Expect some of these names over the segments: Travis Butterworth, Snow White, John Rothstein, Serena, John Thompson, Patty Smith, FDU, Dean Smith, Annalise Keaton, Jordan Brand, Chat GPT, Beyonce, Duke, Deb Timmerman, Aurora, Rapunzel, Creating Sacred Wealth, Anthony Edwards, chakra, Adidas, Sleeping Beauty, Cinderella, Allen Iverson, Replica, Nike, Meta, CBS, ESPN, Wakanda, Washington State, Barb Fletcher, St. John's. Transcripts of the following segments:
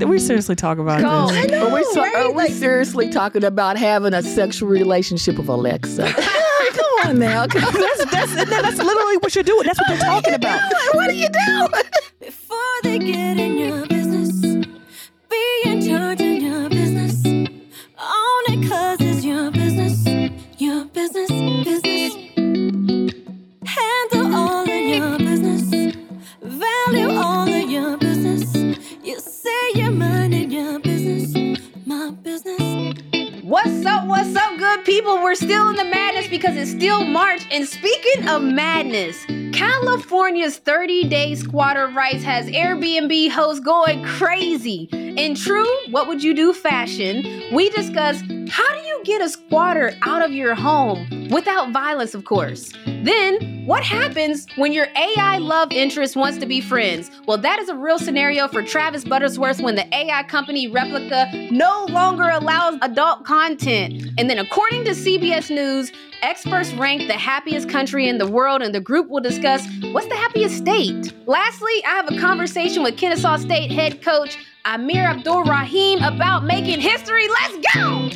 Did we seriously talk about this? Are we, are we seriously talking about having a sexual relationship with Alexa? Come on now. That's literally what you're doing. That's what they're talking about. What are you doing? Before they get in your business, be in charge of your business. Own it because it's your business. Your business, business. Handle all of your business. Value all of your business. You say your mind in your business. My business. What's up, good people? We're still in the madness because it's still March. And speaking of madness, California's 30-day squatter rights has Airbnb hosts going crazy. In true What Would You Do fashion, we discuss how do you get a squatter out of your home without violence, of course. Then, what happens when your AI love interest wants to be friends? Well, that is a real scenario for Travis Butterworth when the AI company Replica no longer allows adult content. And then, according to CBS News, experts rank the happiest country in the world, and the group will discuss what's the happiest state. Lastly, I have a conversation with Kennesaw State head coach Amir Abdur-Rahim about making history. Let's go!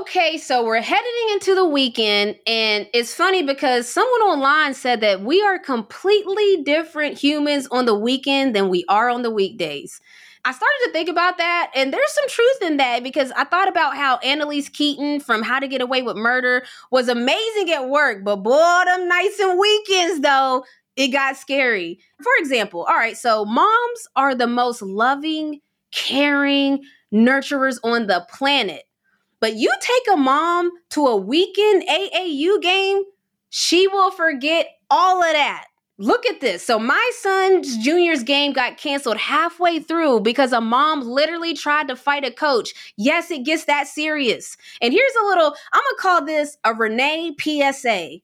Okay, so we're heading into the weekend, and it's funny because someone online said that we are completely different humans on the weekend than we are on the weekdays. I started to think about that, and there's some truth in that because I thought about how Annalise Keaton from How to Get Away with Murder was amazing at work, but boy, them nights and weekends, though, it got scary. For example, all right, so moms are the most loving, caring nurturers on the planet. But you take a mom to a weekend AAU game, she will forget all of that. Look at this. So my son's junior's game got canceled halfway through because a mom literally tried to fight a coach. Yes, it gets that serious. And here's a little, I'm going to call this a Renee PSA.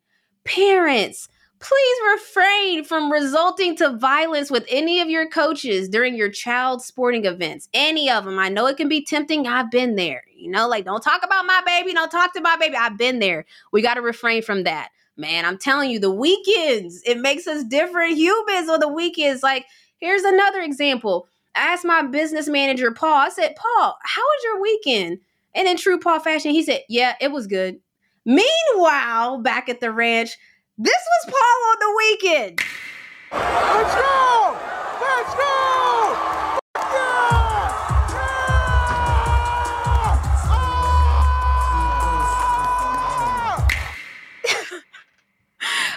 Parents, please refrain from resorting to violence with any of your coaches during your child's sporting events. Any of them. I know it can be tempting. I've been there. You know, like, don't talk about my baby. Don't talk to my baby. I've been there. We got to refrain from that. Man, I'm telling you, the weekends, it makes us different humans on the weekends. Like, here's another example. I asked my business manager, Paul, I said, Paul, how was your weekend? And in true Paul fashion, he said, yeah, it was good. Meanwhile, back at the ranch, this was Paul on the weekend. Let's go! Let's go! Yeah!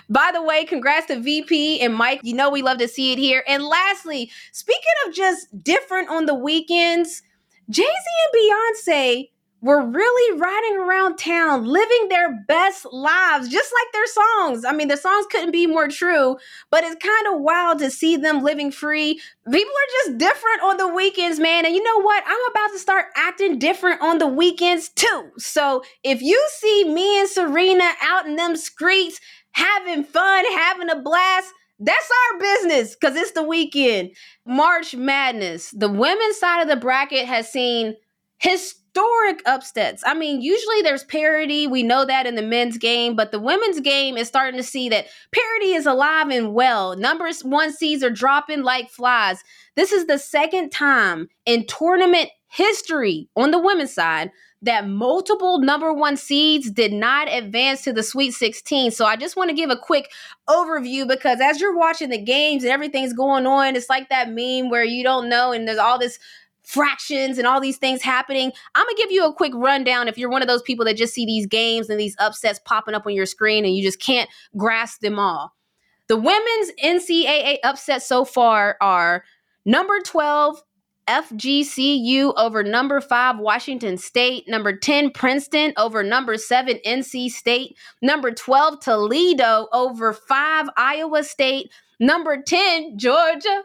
By the way, congrats to VP and Mike. You know we love to see it here. And lastly, speaking of just different on the weekends, Jay-Z and Beyonce were really riding around town, living their best lives, just like their songs. I mean, their songs couldn't be more true, but it's kind of wild to see them living free. People are just different on the weekends, man. And you know what? I'm about to start acting different on the weekends too. So if you see me and Serena out in them streets, having fun, having a blast, that's our business because it's the weekend. March Madness. The women's side of the bracket has seen historic upsets. I mean, usually there's parity. We know that in the men's game, but the women's game is starting to see that parity is alive and well. Number one seeds are dropping like flies. This is the second time in tournament history on the women's side that multiple number one seeds did not advance to the Sweet 16. So I just want to give a quick overview because as you're watching the games and everything's going on, it's like that meme where you don't know and there's all this fractions and all these things happening. I'm going to give you a quick rundown if you're one of those people that just see these games and these upsets popping up on your screen and you just can't grasp them all. The women's NCAA upsets so far are number 12, FGCU over number 5, Washington State. Number 10, Princeton over number 7, NC State. Number 12, Toledo over 5, Iowa State. Number 10, Georgia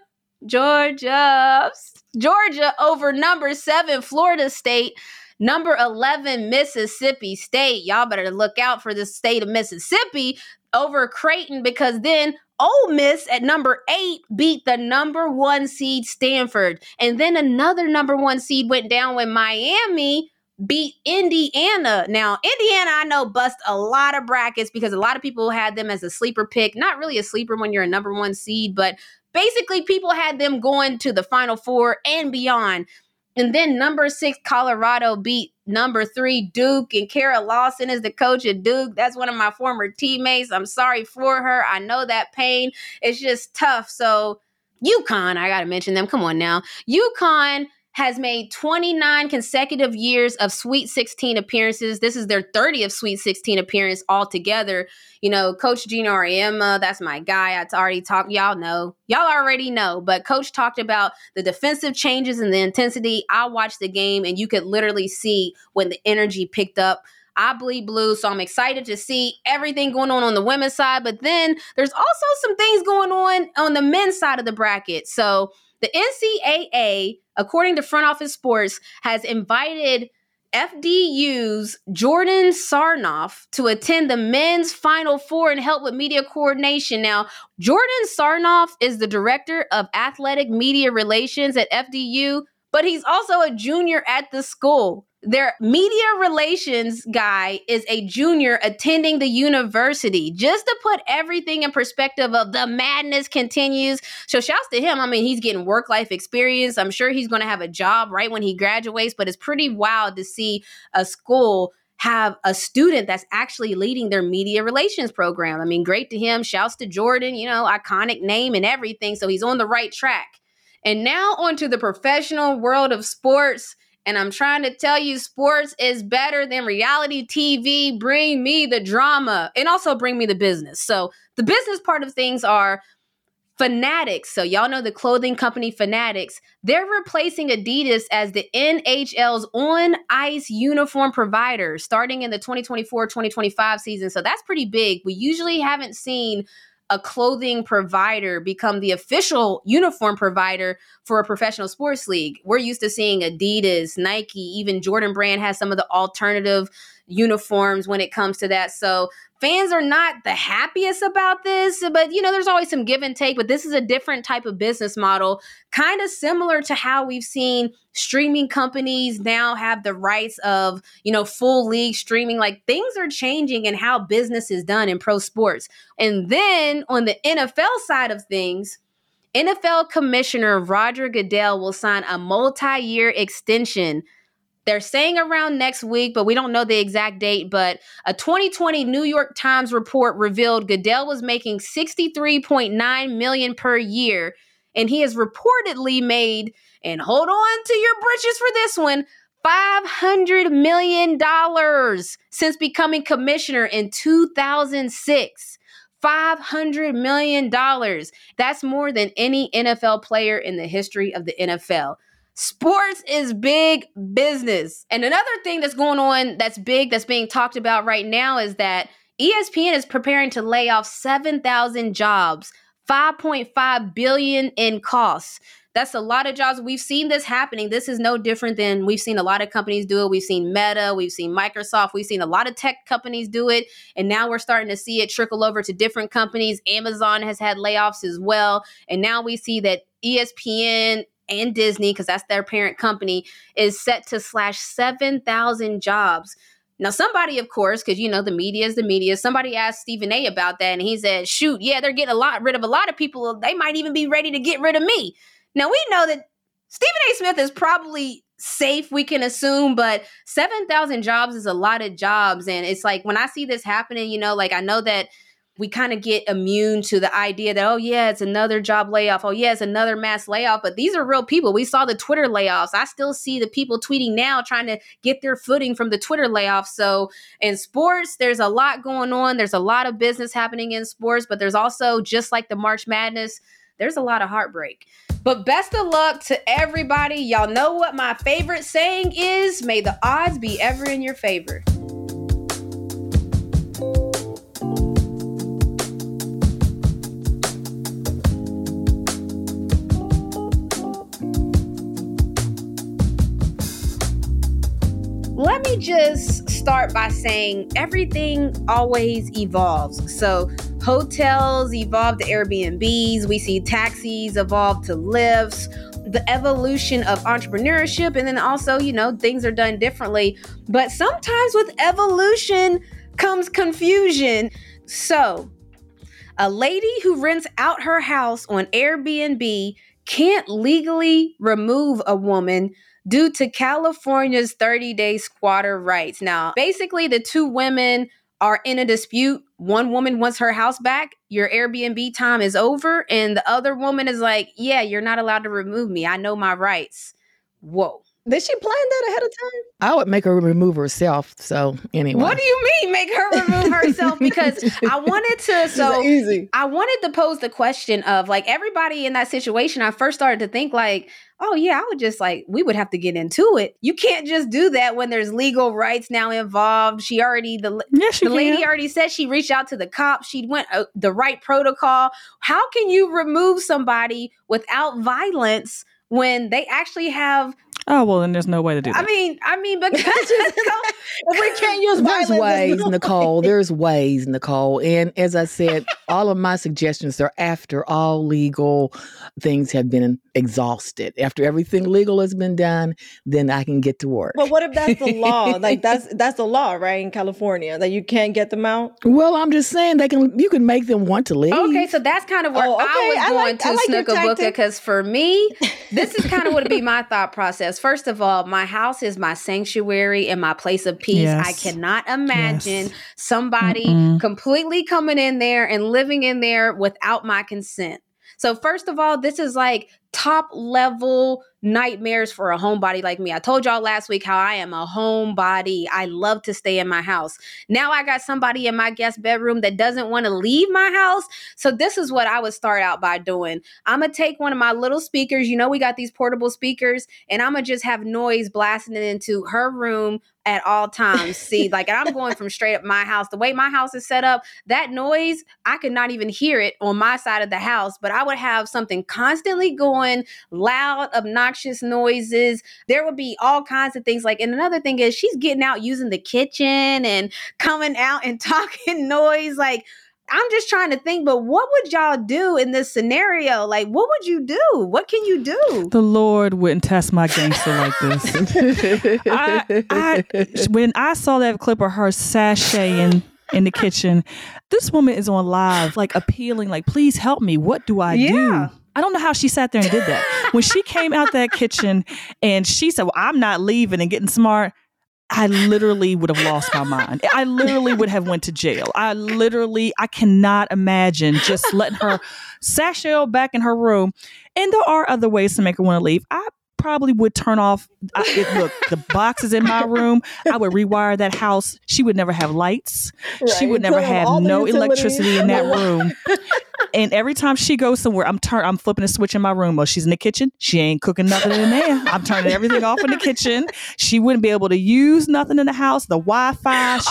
over number 7, Florida State. Number 11, Mississippi State. Y'all better look out for the state of Mississippi over Creighton because then Ole Miss at number 8 beat the number 1 seed Stanford. And then another number 1 seed went down when Miami beat Indiana. Now, Indiana, I know, bust a lot of brackets because a lot of people had them as a sleeper pick. Not really a sleeper when you're a number 1 seed, but Basically, people had them going to the Final Four and beyond. And then number 6, Colorado beat number 3, Duke. And Kara Lawson is the coach at Duke. That's one of my former teammates. I'm sorry for her. I know that pain. It's just tough. So UConn, I got to mention them. Come on now. UConn has made 29 consecutive years of Sweet 16 appearances. This is their 30th Sweet 16 appearance altogether. You know, Coach Geno Auriemma, that's my guy. I already talked. Y'all already know. But Coach talked about the defensive changes and the intensity. I watched the game, and you could literally see when the energy picked up. I bleed blue, so I'm excited to see everything going on the women's side. But then there's also some things going on the men's side of the bracket. So the NCAA, according to Front Office Sports, has invited FDU's Jordan Sarnoff to attend the men's Final Four and help with media coordination. Now, Jordan Sarnoff is the director of athletic media relations at FDU, but he's also a junior at the school. Their media relations guy is a junior attending the university. Just to put everything in perspective of the madness continues. So shouts to him. I mean, he's getting work-life experience. I'm sure he's going to have a job right when he graduates, but it's pretty wild to see a school have a student that's actually leading their media relations program. I mean, great to him. Shouts to Jordan, you know, iconic name and everything. So he's on the right track. And now onto the professional world of sports. And I'm trying to tell you, sports is better than reality TV. Bring me the drama and also bring me the business. So the business part of things are Fanatics. So y'all know the clothing company Fanatics. They're replacing Adidas as the NHL's on-ice uniform provider starting in the 2024-2025 season. So that's pretty big. We usually haven't seen a clothing provider become the official uniform provider for a professional sports league. We're used to seeing Adidas, Nike, even Jordan Brand has some of the alternative uniforms when it comes to that. So fans are not the happiest about this, but you know, there's always some give and take, but this is a different type of business model, kind of similar to how we've seen streaming companies now have the rights of, you know, full league streaming. Like things are changing in how business is done in pro sports. And then on the NFL side of things, NFL Commissioner Roger Goodell will sign a multi-year extension. They're saying around next week, but we don't know the exact date. But a 2020 New York Times report revealed Goodell was making $63.9 million per year. And he has reportedly made, and hold on to your britches for this one, $500 million since becoming commissioner in 2006. $500 million. That's more than any NFL player in the history of the NFL. Sports is big business. And another thing that's going on that's big, that's being talked about right now is that ESPN is preparing to lay off 7,000 jobs, $5.5 billion in costs. That's a lot of jobs. We've seen this happening. This is no different than we've seen a lot of companies do it. We've seen Meta. We've seen Microsoft. We've seen a lot of tech companies do it. And now we're starting to see it trickle over to different companies. Amazon has had layoffs as well. And now we see that ESPN and Disney, because that's their parent company, is set to slash 7,000 jobs. Now, somebody, of course, because, you know, the media is the media. Somebody asked Stephen A. about that, and he said, shoot, yeah, they're getting rid of a lot of people. They might even be ready to get rid of me. Now, we know that Stephen A. Smith is probably safe, we can assume, but 7,000 jobs is a lot of jobs. And it's like when I see this happening, you know, like I know that we kind of get immune to the idea that, oh, yeah, it's another job layoff. Oh, yeah, it's another mass layoff. But these are real people. We saw the Twitter layoffs. I still see the people tweeting now trying to get their footing from the Twitter layoff. So in sports, there's a lot going on. There's a lot of business happening in sports, but there's also, just like the March Madness, there's a lot of heartbreak. But best of luck to everybody. Y'all know what my favorite saying is? May the odds be ever in your favor. Let me just start by saying everything always evolves. So hotels evolve to Airbnbs. We see taxis evolve to Lyfts, the evolution of entrepreneurship. And then also, you know, things are done differently. But sometimes with evolution comes confusion. So A lady who rents out her house on Airbnb can't legally remove a woman due to California's 30-day squatter rights. Now, basically, the two women are in a dispute. One woman wants her house back. Your Airbnb time is over. And the other woman is like, yeah, you're not allowed to remove me. I know my rights. Whoa. Did she plan that ahead of time? I would make her remove herself. So anyway. What do you mean make her remove herself? Because I wanted to pose the question of like everybody in that situation. I first started to think like, oh yeah, I would just like, we would have to get into it. You can't just do that when there's legal rights now involved. The lady already said she reached out to the cops. She went the right protocol. How can you remove somebody without violence when they actually have... Oh, well, then there's no way to do that. I mean, because we can't use violence. There's ways, Nicole. And as I said, all of my suggestions are after all legal things have been exhausted. After everything legal has been done, then I can get to work. But what if that's the law? Like that's the law, right? In California, that you can't get them out. Well, I'm just saying you can make them want to leave. Okay, so that's kind of where I was going to Snookabuka, because for me, this is kind of what would be my thought process. First of all, my house is my sanctuary and my place of peace. Yes. I cannot imagine somebody completely coming in there and living in there without my consent. So first of all, this is like top level nightmares for a homebody like me. I told y'all last week how I am a homebody. I love to stay in my house. Now I got somebody in my guest bedroom that doesn't want to leave my house. So this is what I would start out by doing. I'm going to take one of my little speakers. You know, we got these portable speakers, and I'm going to just have noise blasting it into her room at all times. See, like, and I'm going from straight up my house. The way my house is set up, that noise, I could not even hear it on my side of the house, but I would have something constantly going, loud, obnoxious noises. There would be all kinds of things. Like, and another thing is she's getting out using the kitchen and coming out and talking noise. Like, I'm just trying to think, but what would y'all do in this scenario? Like, what would you do? What can you do? The Lord wouldn't test my gangster like this. When I saw that clip of her sashaying in the kitchen, this woman is on live, like appealing, like, please help me. What do I do? I don't know how she sat there and did that. When she came out that kitchen and she said, well, I'm not leaving and getting smart, I literally would have lost my mind. I literally would have went to jail. I cannot imagine just letting her sashay back in her room. And there are other ways to make her want to leave. I probably would turn off. The box is in my room. I would rewire that house. She would never have lights. Right. She would never have no electricity in that room. And every time she goes somewhere, I'm flipping a switch in my room. Well, she's in the kitchen. She ain't cooking nothing in there. I'm turning everything off in the kitchen. She wouldn't be able to use nothing in the house. The Wi-Fi.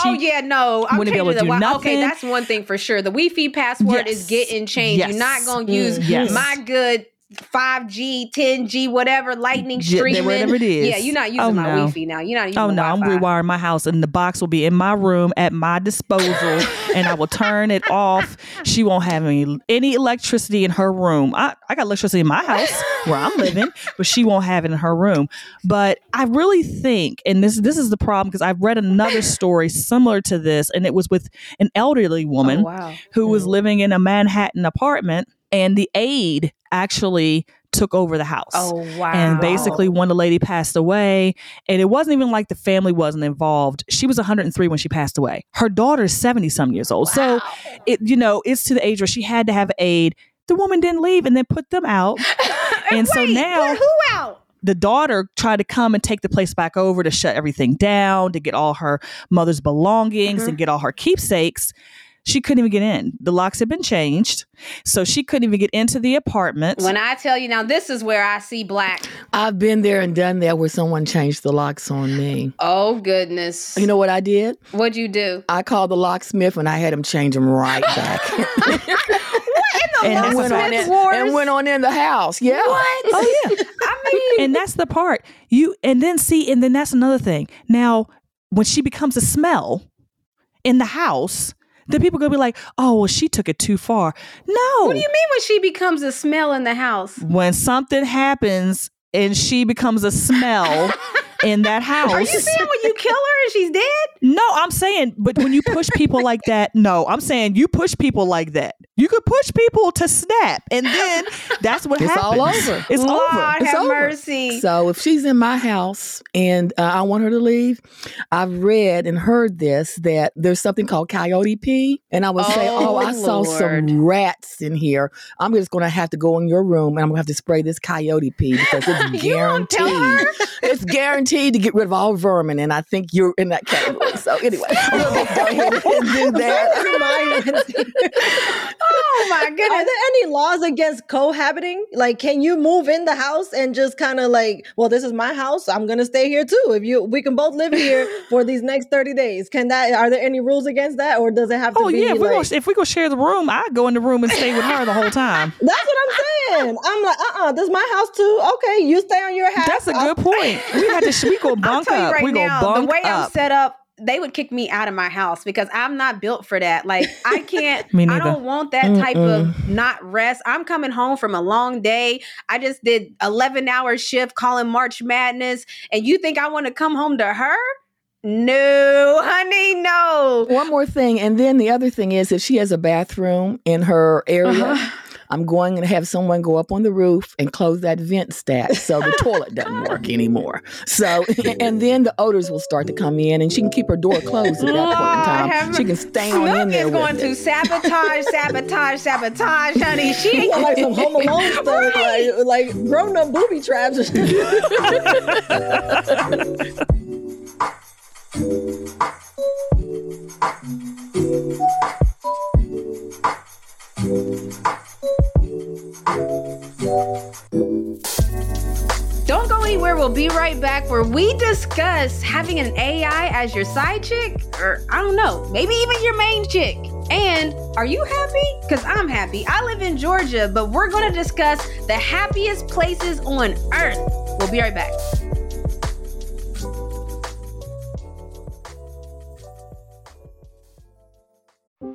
I'm wouldn't be able to do nothing. Okay, that's one thing for sure. The Wi-Fi password is getting changed. Yes. You're not going to use my good 5G, 10G, whatever, lightning streaming. Whatever it is. Yeah, you're not using my Wi-Fi now. You're not using Wi-Fi. I'm rewiring my house, and the box will be in my room at my disposal, and I will turn it off. She won't have any electricity in her room. I got electricity in my house where I'm living, but she won't have it in her room. But I really think, and this is the problem, because I've read another story similar to this, and it was with an elderly woman who was living in a Manhattan apartment, and the aide actually took over the house. Oh, wow. And basically when the lady passed away, and it wasn't even like the family wasn't involved. She was 103 when she passed away. Her daughter's 70 some years old. Wow. So it's to the age where she had to have an aide. The woman didn't leave and then put them out. Put who out? The daughter tried to come and take the place back over to shut everything down, to get all her mother's belongings and get all her keepsakes. She couldn't even get in. The locks had been changed, so she couldn't even get into the apartment. When I tell you, now this is where I see black. I've been there and done that, where someone changed the locks on me. Oh, goodness. You know what I did? What'd you do? I called the locksmith, and I had him change them right back. And went on in the house. Yeah. What? Oh, yeah. I mean. And that's the part. And then that's another thing. Now, when she becomes a smell in the house, then people are going to be like, oh, well, she took it too far. No. What do you mean when she becomes a smell in the house? When something happens and she becomes a smell in that house. Are you saying when you kill her and she's dead? No, I'm saying, but when you push people like that, no, I'm saying you push people like that. You could push people to snap, and then that's what happens. It's all over. It's Lord over. It's have over. Mercy. So if she's in my house and I want her to leave, I've read and heard this, that there's something called coyote pee. And I would say, I saw some rats in here. I'm just going to have to go in your room and I'm going to have to spray this coyote pee because it's guaranteed. It's guaranteed to get rid of all vermin. And I think you're in that category. So anyway, we'll just go ahead and do that. Oh my goodness. Are there any laws against cohabiting? Like, can you move in the house and just kind of like, well, this is my house, I'm going to stay here too. If you, we can both live here for these next 30 days. Can that, are there any rules against that, or does it have to be? Oh yeah, if we go share the room, I go in the room and stay with her the whole time. That's what I'm saying. I'm like, this is my house too. Okay, you stay on your house. That's a good point. We go bunk up. Right we now, go bunk up. The way I'm set up, they would kick me out of my house because I'm not built for that. Like, I can't, I don't want that type of not rest. I'm coming home from a long day. I just did 11-hour shift calling March Madness. And you think I want to come home to her? No, honey, no. One more thing. And then the other thing is, if she has a bathroom in her area, I'm going to have someone go up on the roof and close that vent stack so the toilet doesn't work anymore. So, and then the odors will start to come in, and she can keep her door closed at that point in time. She can stay on in there. Snook is going to sabotage, honey. She ain't like some Home Alone stuff, right. like grown-up booby traps. Don't go anywhere. We'll be right back where we discuss having an AI as your side chick, or I don't know, maybe even your main chick. And are you happy? Because I'm happy. I live in Georgia, but we're going to discuss the happiest places on earth. We'll be right back.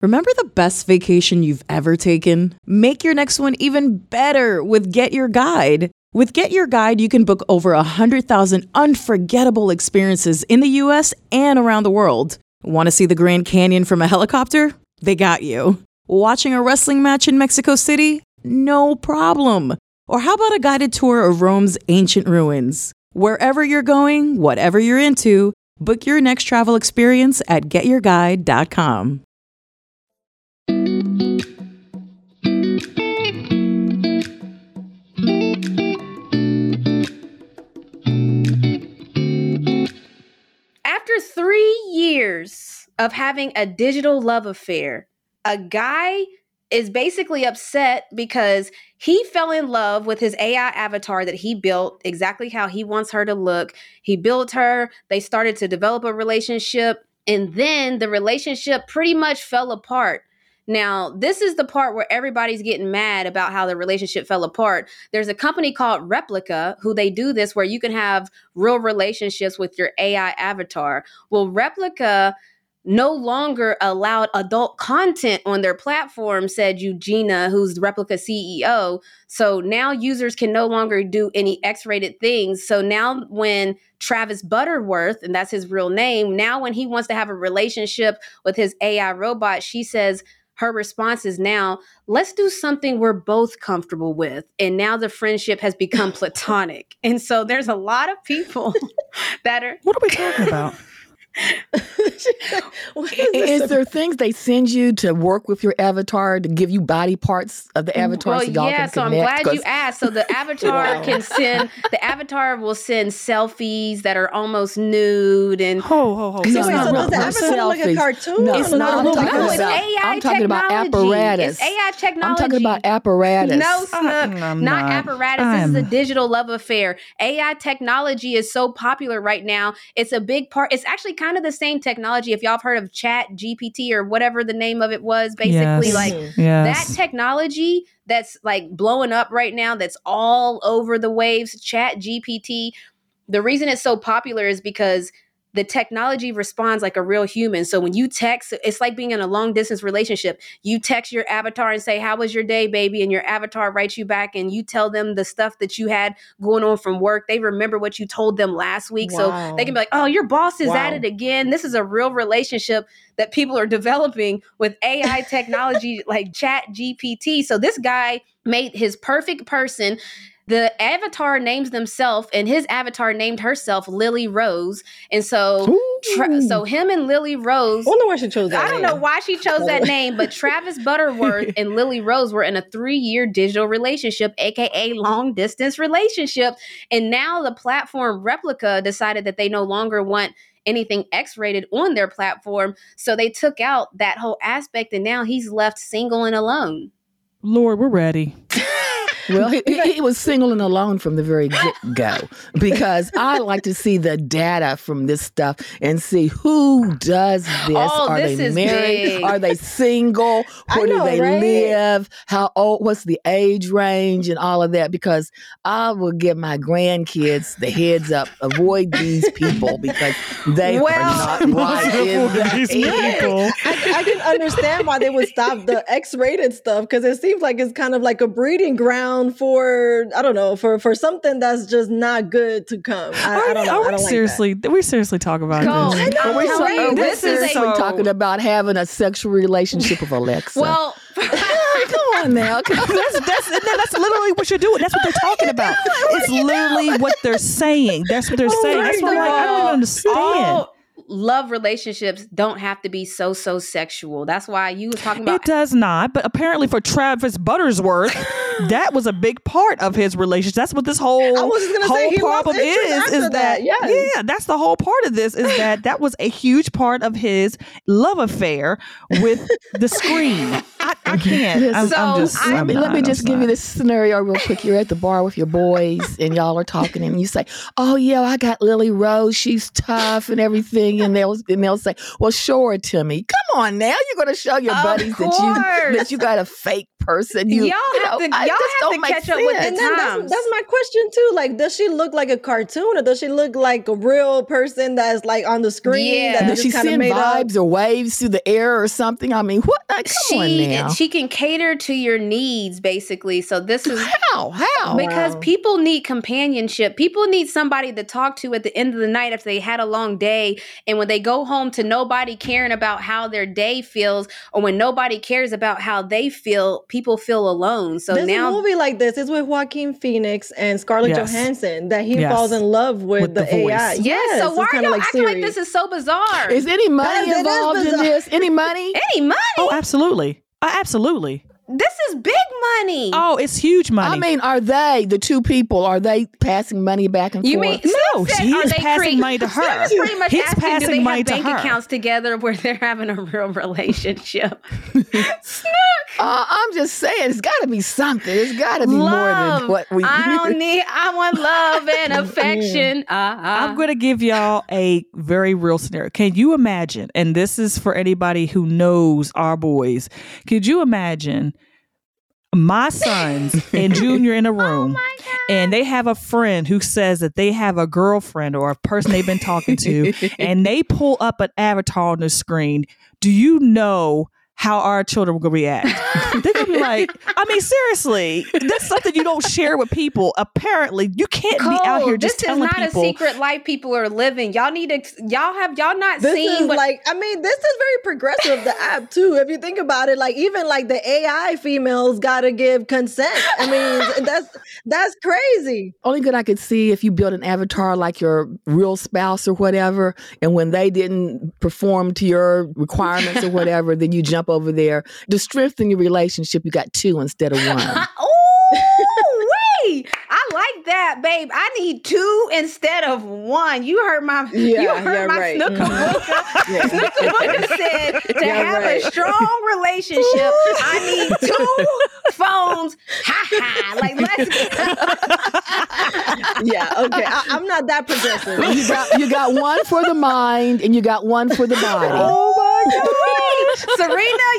Remember the best vacation you've ever taken? Make your next one even better with Get Your Guide. With Get Your Guide, you can book over 100,000 unforgettable experiences in the U.S. and around the world. Want to see the Grand Canyon from a helicopter? They got you. Watching a wrestling match in Mexico City? No problem. Or how about a guided tour of Rome's ancient ruins? Wherever you're going, whatever you're into, book your next travel experience at getyourguide.com. After 3 years of having a digital love affair, a guy is basically upset because he fell in love with his AI avatar that he built exactly how he wants her to look. He built her. They started to develop a relationship, and then the relationship pretty much fell apart. Now, this is the part where everybody's getting mad about how the relationship fell apart. There's a company called Replica who they do this where you can have real relationships with your AI avatar. Well, Replica no longer allowed adult content on their platform, said Eugenia, who's Replica CEO. So now users can no longer do any X-rated things. So now when Travis Butterworth, and that's his real name, now when he wants to have a relationship with his AI robot, she says, her response is now, let's do something we're both comfortable with. And now the friendship has become platonic. And so there's a lot of people that are... What are we talking about? Is there things they send you to work with your avatar, to give you body parts of the avatar? Well, so y'all can so connect? I'm glad you asked. So the avatar can send, the avatar will send selfies that are almost nude and So does the avatar look like a cartoon? No, it's not. I'm talking about apparatus. No, Snook, not apparatus. This is a digital love affair. AI technology is so popular right now. It's a big part. It's actually kind of the same technology. If y'all have heard of Chat GPT or whatever the name of it was, basically that technology that's like blowing up right now, that's all over the waves, Chat GPT. The reason it's so popular is because the technology responds like a real human. So when you text, it's like being in a long distance relationship. You text your avatar and say, how was your day, baby? And your avatar writes you back and you tell them the stuff that you had going on from work. They remember what you told them last week. Wow. So they can be like, oh, your boss is at it again. This is a real relationship that people are developing with AI technology like Chat GPT. So this guy made his perfect person. The avatar names themselves, and his avatar named herself Lily Rose. And so, so him and Lily Rose. I wonder why she chose that. I don't know why she chose that name, but Travis Butterworth and Lily Rose were in a 3-year digital relationship, aka long distance relationship. And now the platform Replica decided that they no longer want anything X-rated on their platform, so they took out that whole aspect, and now he's left single and alone. Lord, we're ready. Well, he was single and alone from the very get-go, because I like to see the data from this stuff and see who does this. Oh, are this they is married? Big. Are they single? Where do they live? How old? What's the age range and all of that? Because I will give my grandkids the heads up. Avoid these people because they are not right in the people. I can understand why they would stop the X-rated stuff, because it seems like it's kind of like a breeding ground for, I don't know, for something that's just not good to come. Are we seriously talking about this? We're seriously talking about having a sexual relationship with Alexa. Well, come on now. That's literally what you're doing. That's what they're talking about. It's literally what they're saying. That's what they're saying. That's what I'm like, I don't even understand. Love relationships don't have to be so sexual. That's why you were talking about it does not. But apparently for Travis Butterworth, that was a big part of his relationship. That's what this whole problem is that that's the whole part of this, is that was a huge part of his love affair with the screen. I can't. Let me just give you this scenario real quick. You're at the bar with your boys and y'all are talking and you say, oh yeah, I got Lily Rose. She's tough and everything. And they'll say, well, show her to me. Come on now. You're going to show your buddies that you got a fake person. Y'all have to catch up with the times. That's my question too. Like, does she look like a cartoon or does she look like a real person that's like on the screen? Yeah. That does she send vibes or waves through the air or something? I mean, what? She can cater to your needs, basically. So this is how because people need companionship. People need somebody to talk to at the end of the night after they had a long day, and when they go home to nobody caring about how their day feels, or when nobody cares about how they feel, people feel alone. So there's a movie like this. It's with Joaquin Phoenix and Scarlett Johansson that he falls in love with the AI. Yes. So why are y'all acting like this is so bizarre? Is any money involved in this? Any money? Any money? Oh, absolutely. Absolutely. This is big money. Oh, it's huge money. I mean, are they passing money back and forth? No, he's passing money to her. He's passing money to her. Do they have bank accounts together where they're having a real relationship? Snook. I'm just saying, it's got to be something. It's got to be more than what we I want love and affection. I'm going to give y'all a very real scenario. Can you imagine, and this is for anybody who knows our boys, could you imagine my sons and Junior in a room and they have a friend who says that they have a girlfriend or a person they've been talking to and they pull up an avatar on the screen? Do you know how our children will react? They're going to be like, I mean, seriously, that's something you don't share with people. Apparently, you can't be out here just telling people. This is not a secret life people are living. Y'all need to, y'all not seen. This is very progressive, the app too. If you think about it, like even like the AI females got to give consent. I mean, that's crazy. Only good I could see if you built an avatar like your real spouse or whatever, and when they didn't perform to your requirements or whatever, then you jump over there to strengthen your relationship. You got two instead of one. I like that, babe. I need two instead of one. You heard my Snooker Booker. Snooker Booker said to have a strong relationship, I need two phones. Ha ha. Like, let's Yeah, okay. I'm not that progressive. You got one for the mind and you got one for the body. Oh my God. Serena,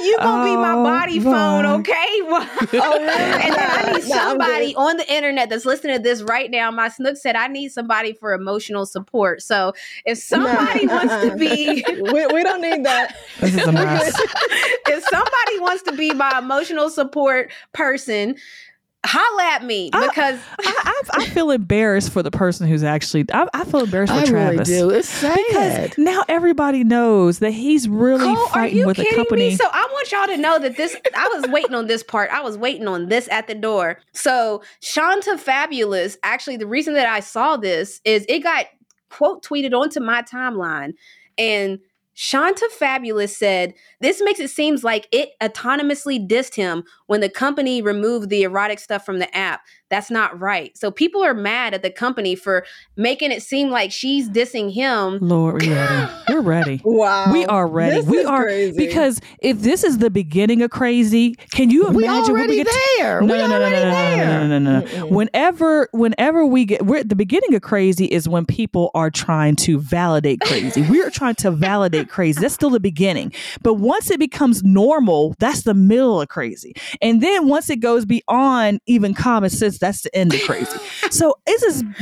you gonna be my body phone, okay? And then I need somebody on the internet that's listening to this right now. My snook said I need somebody for emotional support. So if somebody wants to be we don't need that. This is a mess. If somebody wants to be my emotional support person, holla at me, because I feel embarrassed for the person who's actually. I feel embarrassed for Travis. I really do. It's sad because now everybody knows that he's really fighting with a company. Me? So I want y'all to know that this. I was waiting on this part. I was waiting on this at the door. So Shanta Fabulous. Actually, the reason that I saw this is it got quote tweeted onto my timeline, and Shanta Fabulous said, "This makes it seem like it autonomously dissed him when the company removed the erotic stuff from the app. That's not right. So people are mad at the company for making it seem like she's dissing him." Lord, we're ready. We're ready. Wow. We are ready. This is crazy. Because if this is the beginning of crazy, can you imagine what we get there? No. Whenever we're at the beginning of crazy is when people are trying to validate crazy. We're trying to validate crazy. That's still the beginning. But once it becomes normal, that's the middle of crazy. And then once it goes beyond even common sense, that's the end of crazy. So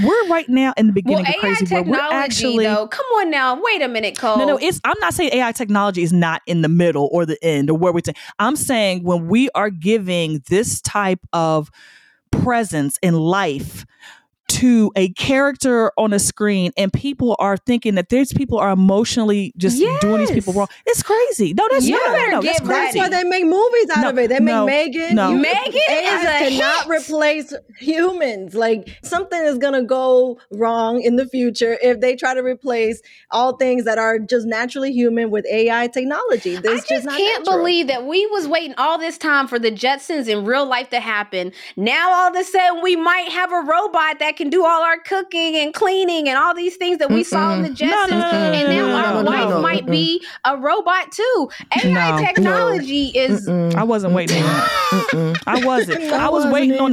we're right now in the beginning of crazy. Well, AI technology, we're actually, though, come on now. Wait a minute, Cole. No, I'm not saying AI technology is not in the middle or the end or where we're saying. I'm saying when we are giving this type of presence in life to a character on a screen, and people are thinking that these people are emotionally just doing these people wrong. It's crazy. No, that's not. That's crazy. That's why they make movies out of it. They make Megan. No. Megan cannot replace humans. Like, something is gonna go wrong in the future if they try to replace all things that are just naturally human with AI technology. I just can't believe that we was waiting all this time for the Jetsons in real life to happen. Now all of a sudden we might have a robot that can do all our cooking and cleaning and all these things that we saw in the Jetsons. And now our wife might be a robot too. AI technology is... I wasn't waiting on that. I wasn't. I was waiting on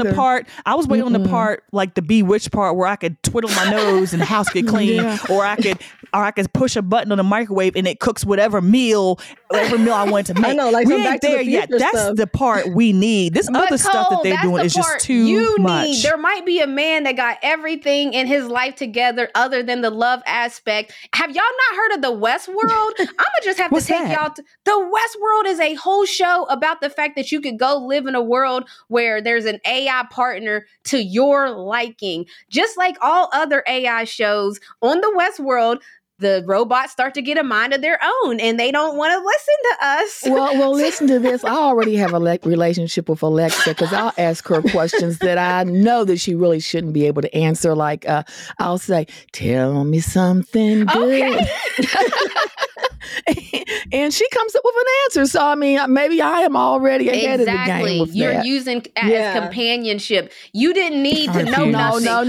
the part, like the Bewitched part, where I could twiddle my nose and the house get clean, or I could push a button on the microwave and it cooks whatever meal I want to make. I know, like, we ain't there yet. That's the part we need. This other stuff that they're doing is just too much. There might be a man that got everything in his life together other than the love aspect. Have y'all not heard of the Westworld? I'm gonna just have to take y'all to the Westworld. Is a whole show about the fact that you could go live in a world where there's an AI partner to your liking. Just like all other AI shows, on the Westworld, the robots start to get a mind of their own, and they don't want to listen to us. Well, listen to this. I already have a relationship with Alexa, because I'll ask her questions that I know that she really shouldn't be able to answer. Like, I'll say, "Tell me something good." And she comes up with an answer. So, I mean, maybe I am already ahead of the game with that. You're using it as companionship. You didn't need to know nothing. No.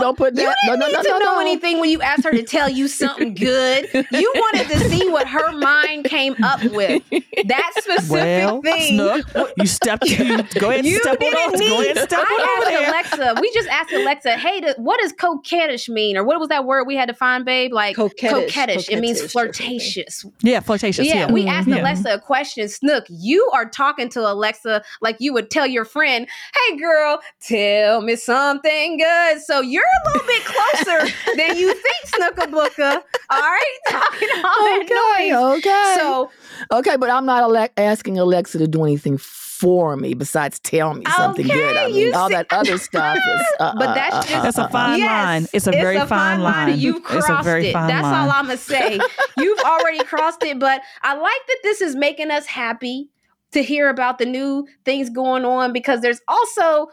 Don't put that. You didn't need to know anything when you asked her to tell you something good. You wanted to see what her mind came up with. That specific thing. Snook, you stepped in. Go ahead and step on over. I asked Alexa. We just asked Alexa, hey, what does coquettish mean? Or what was that word we had to find, babe? Like, coquettish. It means flirtation. Yeah, flirtatious. Yeah, we asked Alexa a question. Snook, you are talking to Alexa like you would tell your friend, "Hey, girl, tell me something good." So you're a little bit closer than you think, Snookabooka. All right, talking all that noise. Okay, but I'm not asking Alexa to do anything for me besides tell me something good. I mean, all that other stuff is but that's a fine line. It's a very fine line. You've crossed it. That's all I'm gonna say. You've already crossed it, but I like that this is making us happy to hear about the new things going on, because there's also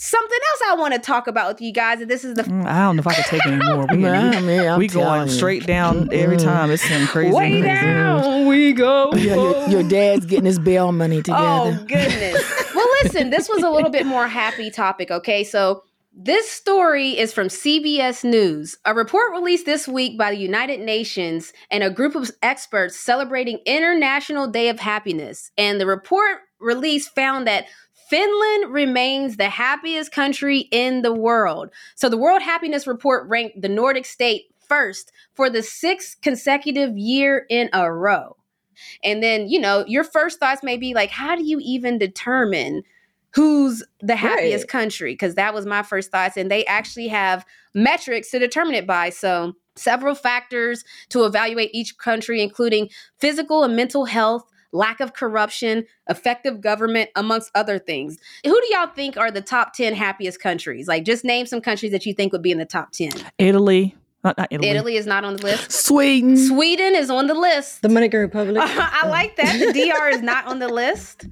something else I want to talk about with you guys, and this is I don't know if I can take any more. We going straight down every time. It's some crazy. Way down we go. Yeah, your dad's getting his bail money together. Oh, goodness. Well, listen, this was a little bit more happy topic, okay? So this story is from CBS News. A report released this week by the United Nations and a group of experts celebrating International Day of Happiness. And the report release found that Finland remains the happiest country in the world. So the World Happiness Report ranked the Nordic state first for the sixth consecutive year in a row. And then, you know, your first thoughts may be like, how do you even determine who's the happiest country? Because that was my first thoughts. And they actually have metrics to determine it by. So several factors to evaluate each country, including physical and mental health, lack of corruption, effective government, amongst other things. Who do y'all think are the top 10 happiest countries? Like, just name some countries that you think would be in the top 10. Italy. Not Italy. Italy is not on the list. Sweden. Sweden is on the list. Dominican Republic. I like that. The DR is not on the list.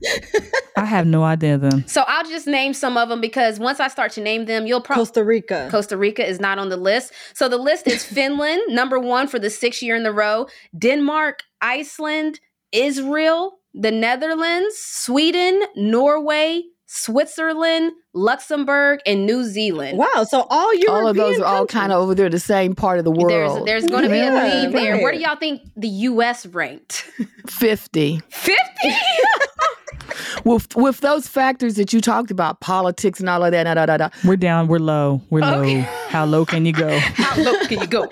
I have no idea then. So I'll just name some of them, because once I start to name them, you'll probably... Costa Rica. Costa Rica is not on the list. So the list is Finland, number one for the sixth year in a row. Denmark, Iceland, Israel, the Netherlands, Sweden, Norway, Switzerland, Luxembourg, and New Zealand. Wow, so all of those are all kind of over there, the same part of the world. There's going to be a theme there. Where do y'all think the U.S. ranked? 50. 50? With those factors that you talked about, politics and all of that, we're down. We're low. We're low. How low can you go? How low can you go?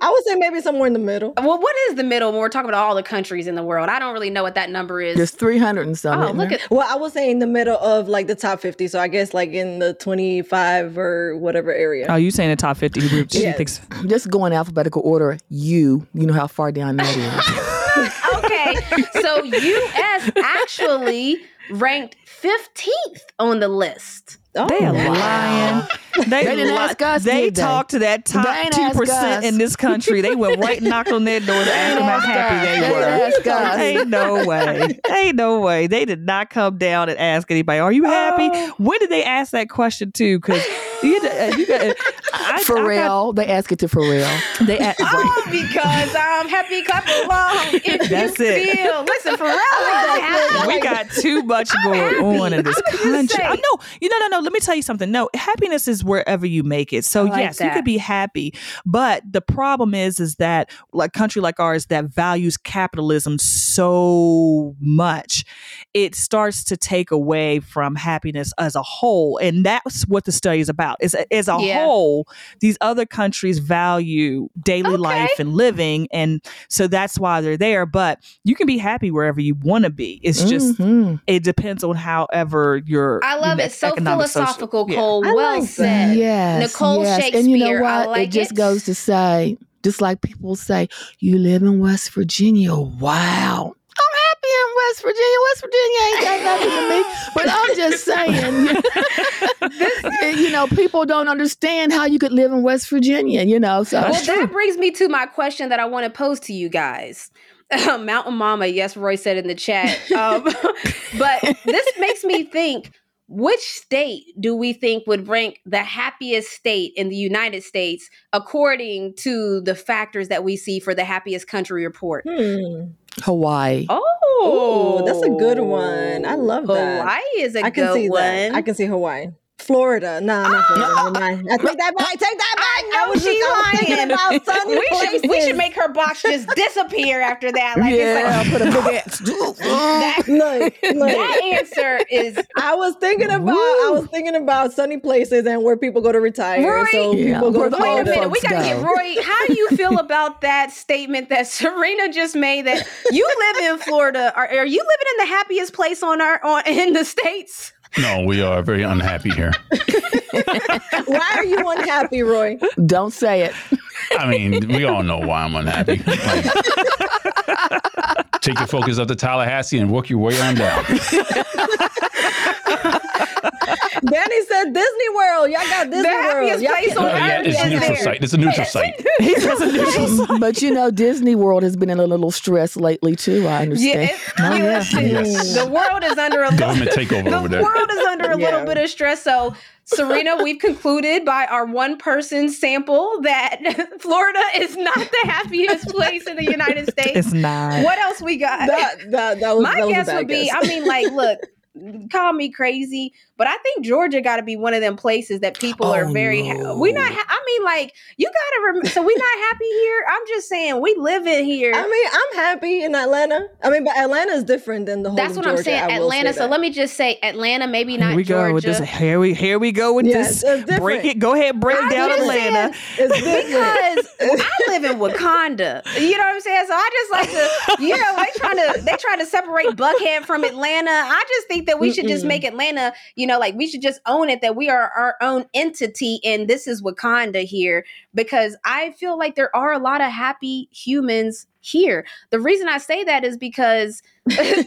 I would say maybe somewhere in the middle. Well, what is the middle when we're talking about all the countries in the world? I don't really know what that number is. There's 300 and something. Well, I would say in the middle of like the top 50. So I guess like in the 25 or whatever area. Oh, you saying the top 50 group? Yes. Just go in alphabetical order. You know how far down that is. Okay, so U.S. actually ranked 15th on the list. Oh, they are lying. They didn't ask us. They talked to that top 2% in this country. They went right and knocked on their door to ask them how happy they were. Ain't no way. Ain't no way. They did not come down and ask anybody, are you happy? When did they ask that question too? Because Pharrell. They ask it to Pharrell. Because I'm happy couple long. If that's you it. Feel. Listen, Pharrell. We got too much going on in this country. No. Let me tell you something. No, happiness is wherever you make it. So like yes, that. You could be happy, but the problem is that like country like ours that values capitalism so much, it starts to take away from happiness as a whole, and that's what the study is about. As a whole, these other countries value daily life and living, and so that's why they're there. But you can be happy wherever you want to be. It's just it depends on however you're. I love it. So philosophical, Cole. Yeah. Well said. Yes, Nicole Shakespeare. And you know what? I like it. Just goes to say, just like people say, you live in West Virginia. Wow. I'm happy in West Virginia. West Virginia ain't got nothing to me. But I'm just saying, people don't understand how you could live in West Virginia, So. Well, that brings me to my question that I want to pose to you guys. Mountain Mama, yes, Roy said in the chat. But this makes me think, which state do we think would rank the happiest state in the United States according to the factors that we see for the happiest country report? Hawaii. Oh, that's a good one. I love that. Hawaii is a good one. I can see Hawaii. Florida. Not Florida. No. Take that back. No, she's lying. We should make her box just disappear after that. Like, it's like, I'll put a big ass. That answer is... I was thinking about sunny places and where people go to retire. Roy, wait a minute. We got to get Roy. How do you feel about that statement that Serena just made that you live in Florida? Are you living in the happiest place in the States? No, we are very unhappy here. Why are you unhappy, Roy? Don't say it. I mean, we all know why I'm unhappy. Take your focus up to Tallahassee and work your way on down. Danny said Disney World. Y'all got Disney World. The happiest place on earth. It's a neutral site. But Disney World has been in a little stress lately too. I understand. The world is under a government takeover over there. The world is under a little bit of stress. So, Serena, we've concluded by our one-person sample that Florida is not the happiest place in the United States. It's not. What else we got? My guess would be. I mean, like, look. Call me crazy, but I think Georgia got to be one of them places that people are very. We're not. I'm mean, like, you got to remember. So we're not happy here. I'm just saying we live in here. I mean, I'm happy in Atlanta. I mean, but Atlanta is different than the whole That's what Georgia. I'm saying. Atlanta. Say so let me just say Atlanta, maybe here not we Georgia. Go with this. Here we go with yes, this. Break it. Go ahead. Break down Atlanta. Because I live in Wakanda. You know what I'm saying? So I just like to, you know, they trying to separate Buckhead from Atlanta. I just think that we should just make Atlanta, you know, like we should just own it that we are our own entity and this is Wakanda here, because I feel like there are a lot of happy humans here. The reason I say that is because Danny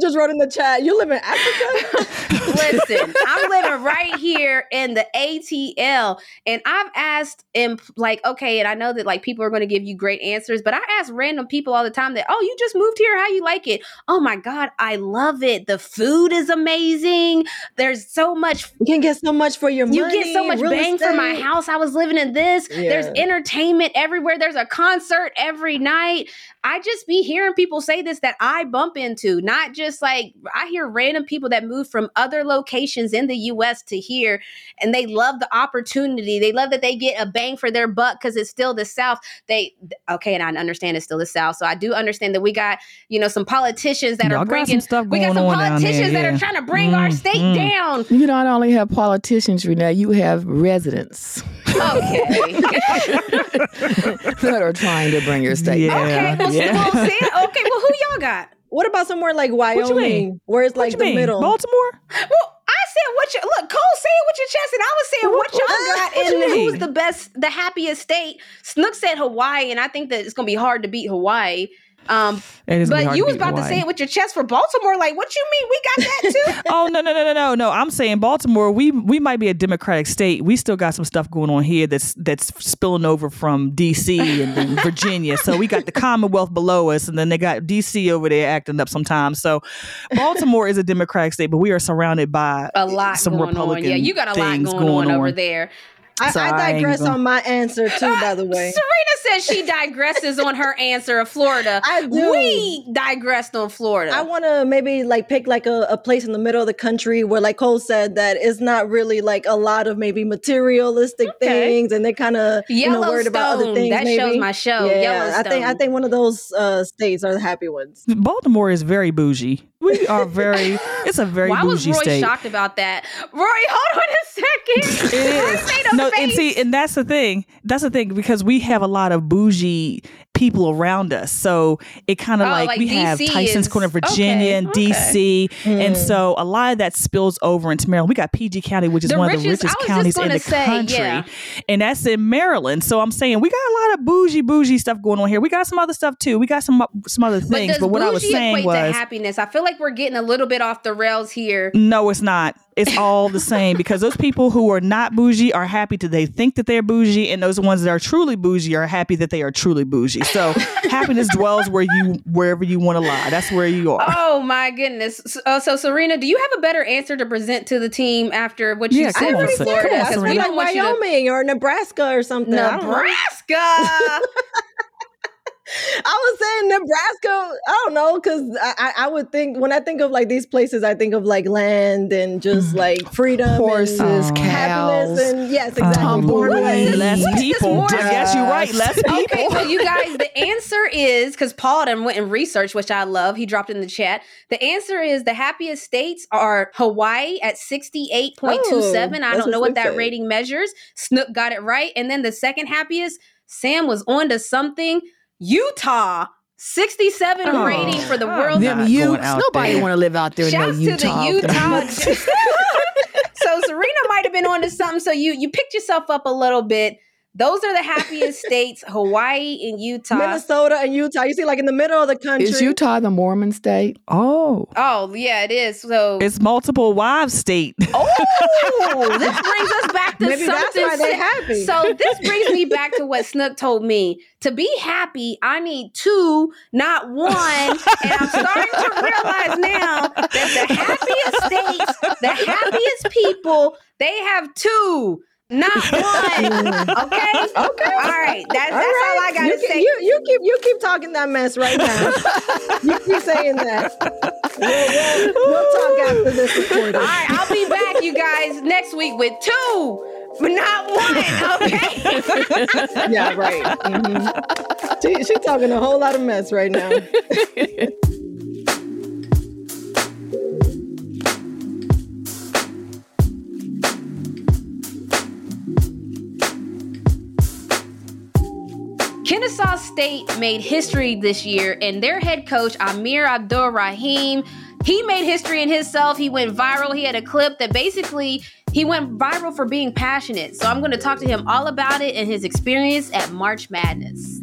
just wrote in the chat, you live in Africa? Listen, I'm living right here in the ATL, and I've asked and I know that like people are going to give you great answers, but I ask random people all the time that, oh, you just moved here, how you like it? Oh my God, I love it. The food is amazing. There's so much. You can get so much for your money. You get so much bang for my house. I was living in this. Yeah. There's entertainment everywhere. There's a concert every night. I just be hearing people say this that I bump into, not just like I hear random people that move from other locations in the U.S. to here, and they love the opportunity. They love that they get a bang for their buck because it's still the South. And I understand it's still the South, so I do understand that we got, you know, some politicians that are bringing stuff. We got some politicians that are trying to bring our state down. You don't only have politicians right now; you have residents. Okay. That are trying to bring your state down. Okay. Well, okay, well, who y'all got? What about somewhere like Wyoming, where it's like the middle? Baltimore? Well, I said Cole said it with your chest, and I was saying what y'all got and who's the best, the happiest state. Snook said Hawaii, and I think that it's going to be hard to beat Hawaii. But you was about to say it with your chest for Baltimore. Like, what you mean? We got that too? Oh, no. I'm saying Baltimore, we might be a Democratic state. We still got some stuff going on here that's spilling over from DC and Virginia. So we got the Commonwealth below us, and then they got DC over there acting up sometimes. So Baltimore is a Democratic state, but we are surrounded by a lot some going Republican on. Yeah, you got a lot going on over there. I digress on my answer too, by the way. Serena says she digresses on her answer of Florida. I do. We digressed on Florida. I want to maybe like pick like a place in the middle of the country where, like Cole said, that it's not really like a lot of maybe materialistic things, and they kind of worried about other things. That maybe. Shows my show. Yeah, I think one of those states are the happy ones. Baltimore is very bougie. We are very. It's a very bougie state. Why was Roy shocked about that? Roy, hold on a second. It is. And that's the thing. Because we have a lot of bougie people around us. So it kind of we DC have Tyson's Corner, Virginia, and DC. And so a lot of that spills over into Maryland. We got PG County, which is one of the richest counties in the country. Yeah. And that's in Maryland. So I'm saying we got a lot of bougie stuff going on here. We got some other stuff too. We got some other things. But what I was saying was to happiness. I feel like we're getting a little bit off the rails here. No, it's not. It's all the same, because those people who are not bougie are happy that they think that they're bougie, and those ones that are truly bougie are happy that they are truly bougie. So happiness dwells wherever you want to lie. That's where you are. Oh my goodness. So Serena, do you have a better answer to present to the team after what you said? I said Florida, we don't want Wyoming or Nebraska or something. Nebraska. I was saying Nebraska, I don't know, because I would think, when I think of like these places, I think of like land and just like freedom, horses, and cows, and yes, exactly. Less people. I guess you're right. Less people. Okay, so you guys, the answer is, because Paul done went and researched, which I love. He dropped in the chat. The answer is the happiest states are Hawaii at 68.27. I don't know what that rating measures. Snook got it right, and then the second happiest, Sam was on to something. Utah, 67 rating for the world. Nobody want to live out there in no Utah. Shouts to the Utah. So Serena might have been onto something. So you picked yourself up a little bit. Those are the happiest states, Hawaii and Utah. Minnesota and Utah. You see, like in the middle of the country. Is Utah the Mormon state? Oh. Oh, yeah, it is. So it's multiple wives state. Oh, this brings us back to maybe something. That's why they're happy. So this brings me back to what Snook told me. To be happy, I need two, not one. And I'm starting to realize now that the happiest states, the happiest people, they have two. Not one. Okay. All right. That's all I gotta say. You keep talking that mess right now. You keep saying that. We'll talk after this recording. All right. I'll be back, you guys, next week with two. But not one, okay? Yeah, right. Mm-hmm. She's talking a whole lot of mess right now. Kennesaw State made history this year, and their head coach, Amir Abdur-Rahim, he made history in himself. He went viral. He had a clip that basically he went viral for being passionate. So I'm going to talk to him all about it and his experience at March Madness.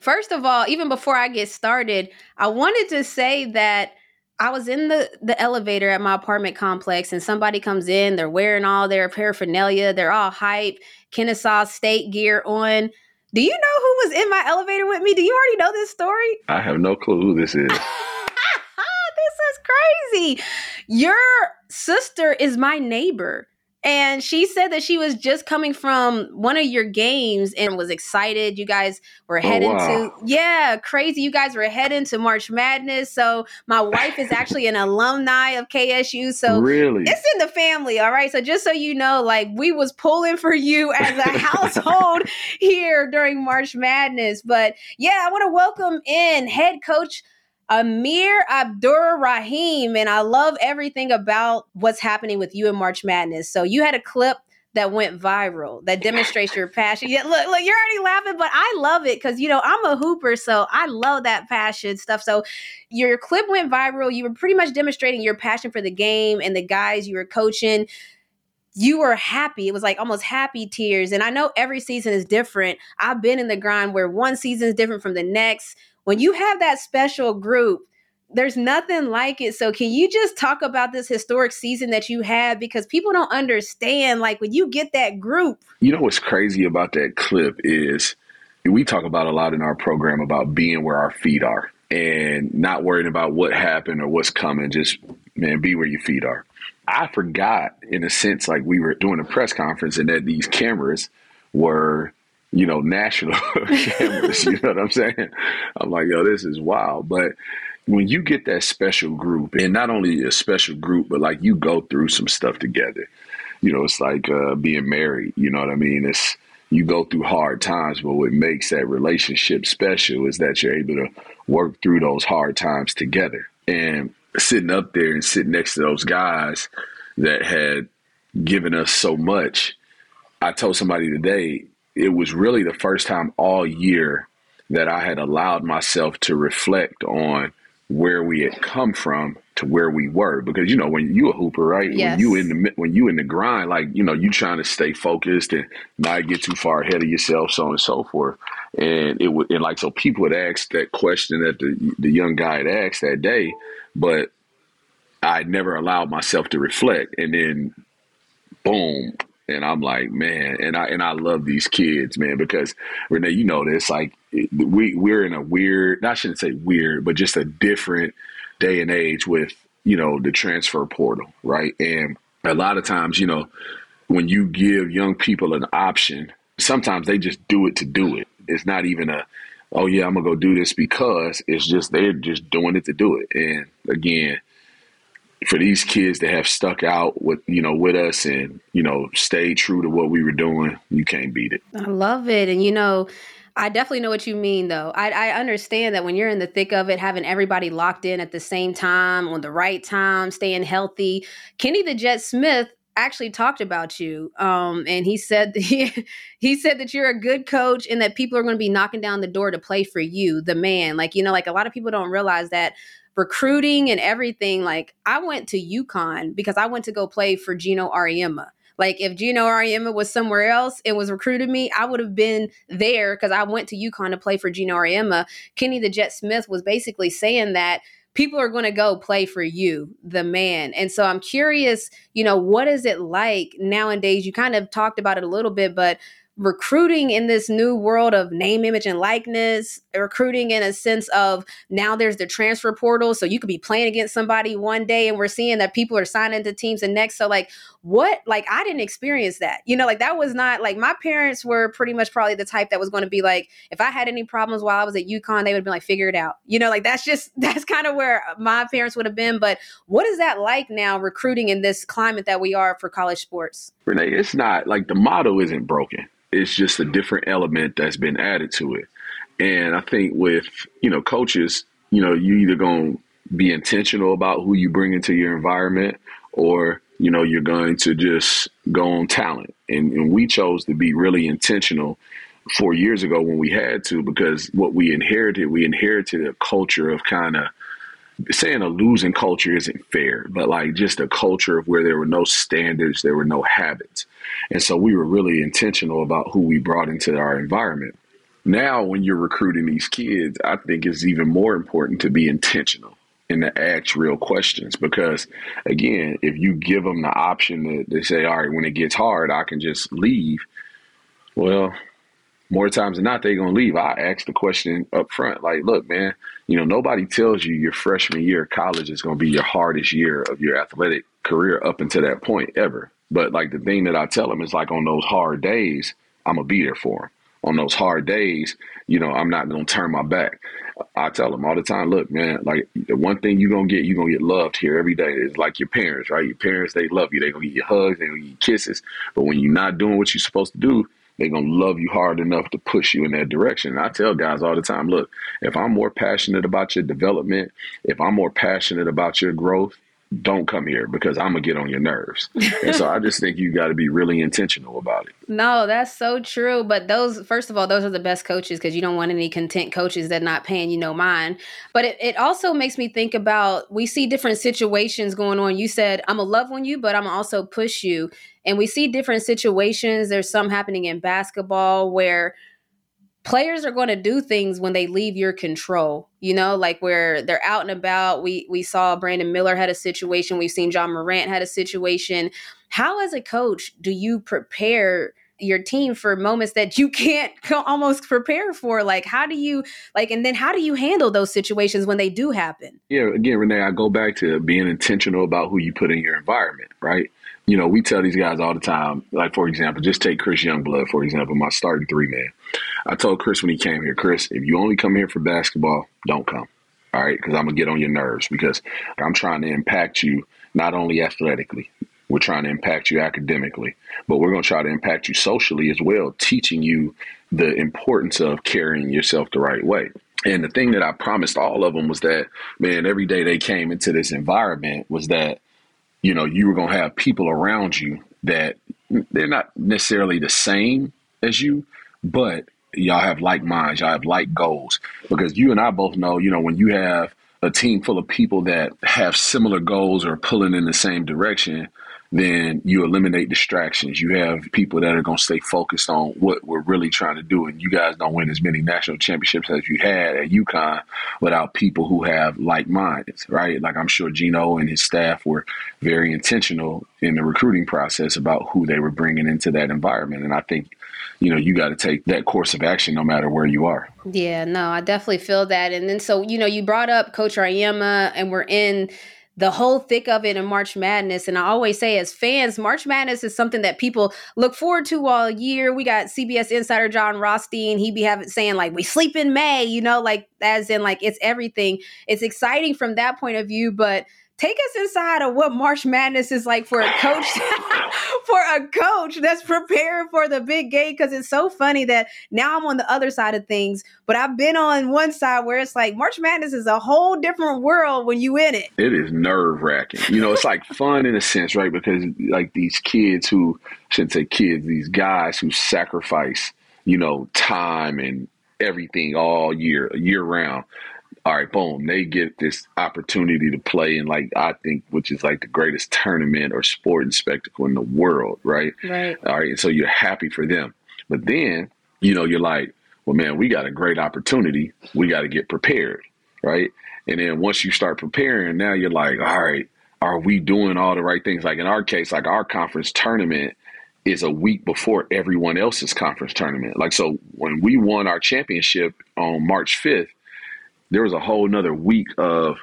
First of all, even before I get started, I wanted to say that I was in the elevator at my apartment complex, and somebody comes in, they're wearing all their paraphernalia, they're all hype, Kennesaw State gear on. Do you know who was in my elevator with me? Do you already know this story? I have no clue who this is. This is crazy. Your sister is my neighbor. And she said that she was just coming from one of your games and was excited. You guys were heading crazy. You guys were heading to March Madness. So my wife is actually an alumni of KSU. So really? It's in the family. All right. So just so you know, like we was pulling for you as a household here during March Madness. But yeah, I want to welcome in head coach Amir Abdur-Rahim, and I love everything about what's happening with you in March Madness. So you had a clip that went viral that demonstrates your passion. Yeah, look, you're already laughing, but I love it because, you know, I'm a hooper, so I love that passion stuff. So your clip went viral. You were pretty much demonstrating your passion for the game and the guys you were coaching. You were happy. It was like almost happy tears. And I know every season is different. I've been in the grind where one season is different from the next. When you have that special group, there's nothing like it. So can you just talk about this historic season that you had? Because people don't understand, like, when you get that group. You know what's crazy about that clip is we talk about a lot in our program about being where our feet are and not worrying about what happened or what's coming. Just, man, be where your feet are. I forgot, in a sense, like we were doing a press conference and that these cameras were – you know, national cameras, you know what I'm saying? I'm like, yo, this is wild. But when you get that special group, and not only a special group, but like you go through some stuff together, you know, it's like being married, you know what I mean? It's, you go through hard times, but what makes that relationship special is that you're able to work through those hard times together. And sitting up there and sitting next to those guys that had given us so much, I told somebody today, it was really the first time all year that I had allowed myself to reflect on where we had come from to where we were. Because, you know, when you a hooper, right? Yes. When you in the grind, like, you know, you trying to stay focused and not get too far ahead of yourself, so on and so forth. And it would, and like, so people would ask that question that the young guy had asked that day, but I never allowed myself to reflect. And then boom. And I'm like, man, and I love these kids, man, because Renee, you know this, like we're in a weird, I shouldn't say weird, but just a different day and age with, you know, the transfer portal, right? And a lot of times, you know, when you give young people an option, sometimes they just do it to do it. It's not even a, oh yeah, I'm gonna go do this because it's just, they're just doing it to do it. And again, for these kids that have stuck out with, you know, with us and, you know, stayed true to what we were doing, you can't beat it. I love it. And, you know, I definitely know what you mean, though. I understand that when you're in the thick of it, having everybody locked in at the same time, on the right time, staying healthy. Kenny the Jet Smith actually talked about you. And he said that he said that you're a good coach and that people are going to be knocking down the door to play for you, the man. Like, you know, like a lot of people don't realize that. Recruiting and everything, like I went to UConn because I went to go play for Geno Auriemma. Like if Geno Auriemma was somewhere else and was recruiting me, I would have been there because I went to UConn to play for Geno Auriemma. Kenny the Jet Smith was basically saying that people are going to go play for you, the man. And so I'm curious, you know, what is it like nowadays? You kind of talked about it a little bit, but recruiting in this new world of name, image, and likeness, recruiting in a sense of now there's the transfer portal. So you could be playing against somebody one day and we're seeing that people are signing to teams the next. So like what, like I didn't experience that, you know, like that was not like my parents were pretty much probably the type that was going to be like, if I had any problems while I was at UConn, they would have been like, figure it out. You know, like that's kind of where my parents would have been. But what is that like now recruiting in this climate that we are for college sports? Renee, it's not like the model isn't broken. It's just a different element that's been added to it. And I think with, you know, coaches, you know, you either going to be intentional about who you bring into your environment or, you know, you're going to just go on talent. And we chose to be really intentional 4 years ago when we had to, because what we inherited a culture of kind of saying a losing culture isn't fair, but like just a culture of where there were no standards, there were no habits. And so we were really intentional about who we brought into our environment. Now, when you're recruiting these kids, I think it's even more important to be intentional and to ask real questions, because again, if you give them the option that they say, all right, when it gets hard, I can just leave. Well, more times than not, they're going to leave. I asked the question up front, like, look, man, you know, nobody tells you your freshman year of college is going to be your hardest year of your athletic career up until that point ever. But like the thing that I tell them is like on those hard days, I'm going to be there for them. On those hard days, you know, I'm not going to turn my back. I tell them all the time, look, man, like the one thing you're going to get loved here every day is like your parents, right? Your parents, they love you. They're going to give you hugs. They're going to give you kisses. But when you're not doing what you're supposed to do, they're going to love you hard enough to push you in that direction. And I tell guys all the time, look, if I'm more passionate about your development, if I'm more passionate about your growth, don't come here because I'm gonna get on your nerves. And so I just think you got to be really intentional about it. No, that's so true. But those, first of all, those are the best coaches, because you don't want any content coaches that not paying you no mind. But it also makes me think about, we see different situations going on. You said, I'm gonna love on you, but I'm also push you. And we see different situations. There's some happening in basketball where players are going to do things when they leave your control, you know, like where they're out and about. We saw Brandon Miller had a situation. We've seen John Morant had a situation. How, as a coach, do you prepare your team for moments that you can't almost prepare for? Like, how do you like, and then how do you handle those situations when they do happen? Yeah. Again, Renee, I go back to being intentional about who you put in your environment, right? You know, we tell these guys all the time, like, for example, just take Chris Youngblood, for example, my starting three man. I told Chris when he came here, Chris, if you only come here for basketball, don't come. All right. Because I'm going to get on your nerves, because I'm trying to impact you not only athletically. We're trying to impact you academically, but we're going to try to impact you socially as well, teaching you the importance of carrying yourself the right way. And the thing that I promised all of them was that, man, every day they came into this environment was that, you know, you were going to have people around you that they're not necessarily the same as you, but y'all have like minds, y'all have like goals. Because you and I both know, you know, when you have a team full of people that have similar goals or pulling in the same direction, then you eliminate distractions. You have people that are going to stay focused on what we're really trying to do. And you guys don't win as many national championships as you had at UConn without people who have like minds, right? Like, I'm sure Geno and his staff were very intentional in the recruiting process about who they were bringing into that environment. And I think, you know, you got to take that course of action no matter where you are. Yeah, no, I definitely feel that. And then, so, you know, you brought up Coach Auriemma, and we're in the whole thick of it in March Madness. And I always say, as fans, March Madness is something that people look forward to all year. We got CBS insider John Rothstein. He be saying like, we sleep in May, you know, like as in like it's everything. It's exciting from that point of view, but take us inside of what March Madness is like for a coach, for a coach that's prepared for the big game. Because it's so funny that now I'm on the other side of things, but I've been on one side where it's like March Madness is a whole different world when you in it. It is nerve wracking. You know, it's like fun in a sense, right? Because like these kids who, I shouldn't say kids, these guys who sacrifice, you know, time and everything all year round. All right, boom, they get this opportunity to play in, like, I think, which is like the greatest tournament or sport and spectacle in the world, right? Right. All right, so you're happy for them. But then, you know, you're like, well, man, we got a great opportunity. We got to get prepared, right? And then once you start preparing, now you're like, all right, are we doing all the right things? Like in our case, like our conference tournament is a week before everyone else's conference tournament. Like, so when we won our championship on March 5th, there was a whole nother week of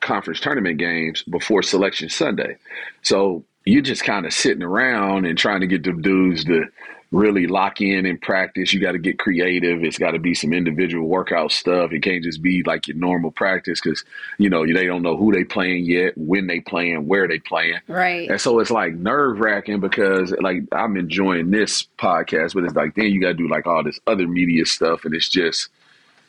conference tournament games before Selection Sunday. So you're just kind of sitting around and trying to get the dudes to really lock in and practice. You got to get creative. It's got to be some individual workout stuff. It can't just be like your normal practice because, you know, they don't know who they playing yet, when they playing, where they playing. Right. And so it's like nerve wracking because, like, I'm enjoying this podcast, but it's like, then you got to do like all this other media stuff. And it's just,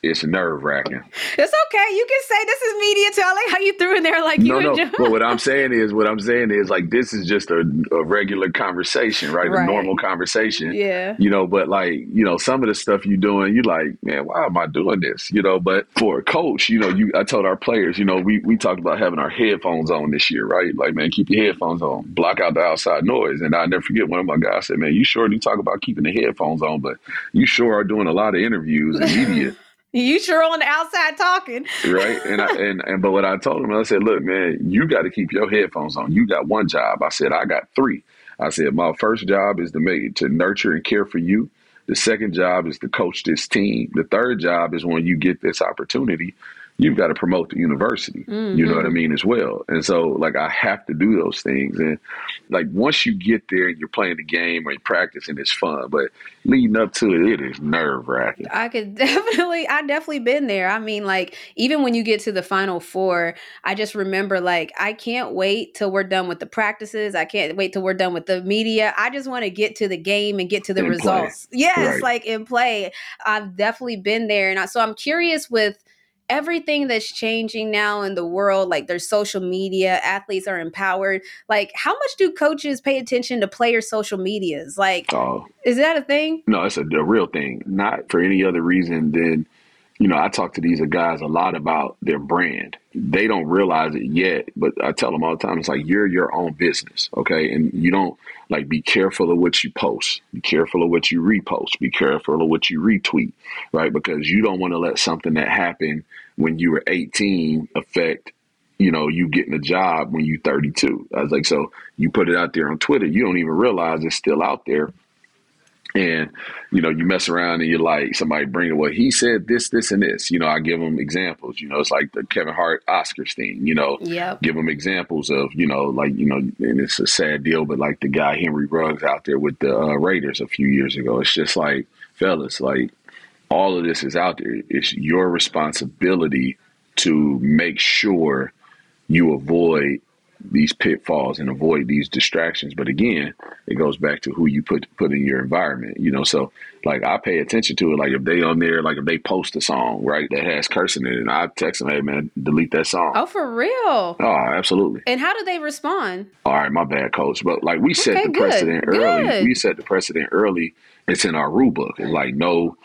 it's nerve wracking. It's okay. You can say this is media too. I like how you threw in there like no, you enjoy. No. But what I'm saying is like this is just a regular conversation, right? A normal conversation. Yeah. You know, but like, you know, some of the stuff you're doing, you like, man, why am I doing this? You know, but for a coach, you know, I told our players, you know, we talked about having our headphones on this year, right? Like, man, keep your headphones on, block out the outside noise. And I'll never forget one of my guys said, man, you sure do talk about keeping the headphones on, but you sure are doing a lot of interviews and media. You sure on the outside talking. Right. But what I told him, I said, look, man, you got to keep your headphones on. You got one job. I said, I got three. I said, my first job is to nurture and care for you. The second job is to coach this team. The third job is when you get this opportunity, you've got to promote the university. Mm-hmm. You know what I mean? As well. And so like, I have to do those things. And like, once you get there and you're playing the game or you practice and it's fun, but leading up to it, it is nerve wracking. I definitely been there. I mean, like, even when you get to the Final Four, I just remember like, I can't wait till we're done with the practices. I can't wait till we're done with the media. I just want to get to the game and get to the results. Play. Yes. Right. Like in play, I've definitely been there. And so I'm curious with everything that's changing now in the world, like there's social media, athletes are empowered. Like, how much do coaches pay attention to player social medias? Like, is that a thing? No, it's a real thing. Not for any other reason than, you know, I talk to these guys a lot about their brand. They don't realize it yet, but I tell them all the time, it's like, you're your own business, okay? And you don't, like, be careful of what you post. Be careful of what you repost. Be careful of what you retweet, right? Because you don't want to let something that happened when you were 18 affect, you know, you getting a job when you're 32. I was like, so you put it out there on Twitter. You don't even realize it's still out there. And, you know, you mess around and you're like, somebody bring it, well, he said this, this, and this. You know, I give them examples. You know, it's like the Kevin Hart Oscars thing, you know. Yep. Give them examples of, you know, like, you know, and it's a sad deal, but like the guy Henry Ruggs out there with the Raiders a few years ago. It's just like, fellas, like, all of this is out there. It's your responsibility to make sure you avoid these pitfalls and avoid these distractions. But again, it goes back to who you put in your environment, you know? So like, I pay attention to it. Like if they on there, like if they post a song, right, that has cursing in it, and I text them, hey man, delete that song. Oh, for real? Oh, absolutely. And how do they respond? All right, my bad, coach. But like we set the precedent early. We set the precedent early. It's in our rule book. It's like, no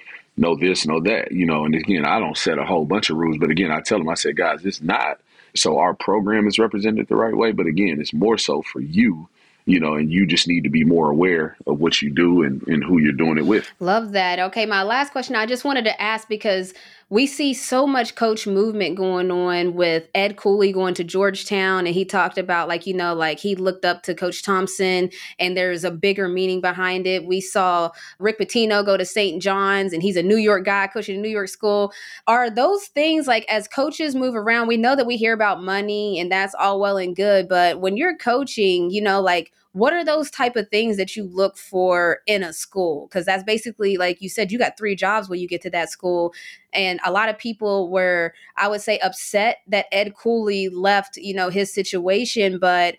this, no that, you know? And again, I don't set a whole bunch of rules, but again, I tell them, I said, guys, it's not, so our program is represented the right way. But again, it's more so for you, you know, and you just need to be more aware of what you do and who you're doing it with. Love that. Okay, my last question, I just wanted to ask because we see so much coach movement going on with Ed Cooley going to Georgetown. And he talked about like, you know, like he looked up to Coach Thompson and there's a bigger meaning behind it. We saw Rick Pitino go to St. John's and he's a New York guy coaching a New York school. Are those things like as coaches move around, we know that we hear about money and that's all well and good. But when you're coaching, you know, like what are those type of things that you look for in a school? Because that's basically, like you said, you got three jobs when you get to that school. And a lot of people were, I would say, upset that Ed Cooley left, you know, his situation. But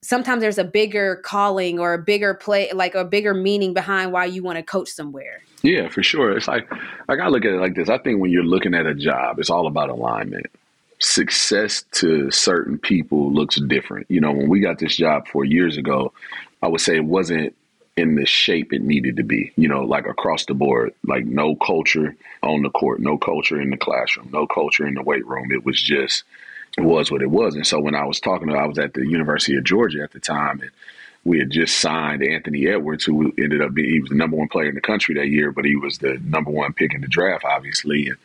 sometimes there's a bigger calling or a bigger play, like a bigger meaning behind why you want to coach somewhere. Yeah, for sure. It's like I look at it like this. I think when you're looking at a job, it's all about alignment. Success to certain people looks different. You know, when we got this job 4 years ago, I would say it wasn't in the shape it needed to be, you know, like across the board, like no culture on the court, no culture in the classroom, no culture in the weight room. It was just, it was what it was. And so when I was talking to, I was at the University of Georgia at the time, and we had just signed Anthony Edwards, who ended up being, he was the number one player in the country that year, but he was the number one pick in the draft, obviously. And,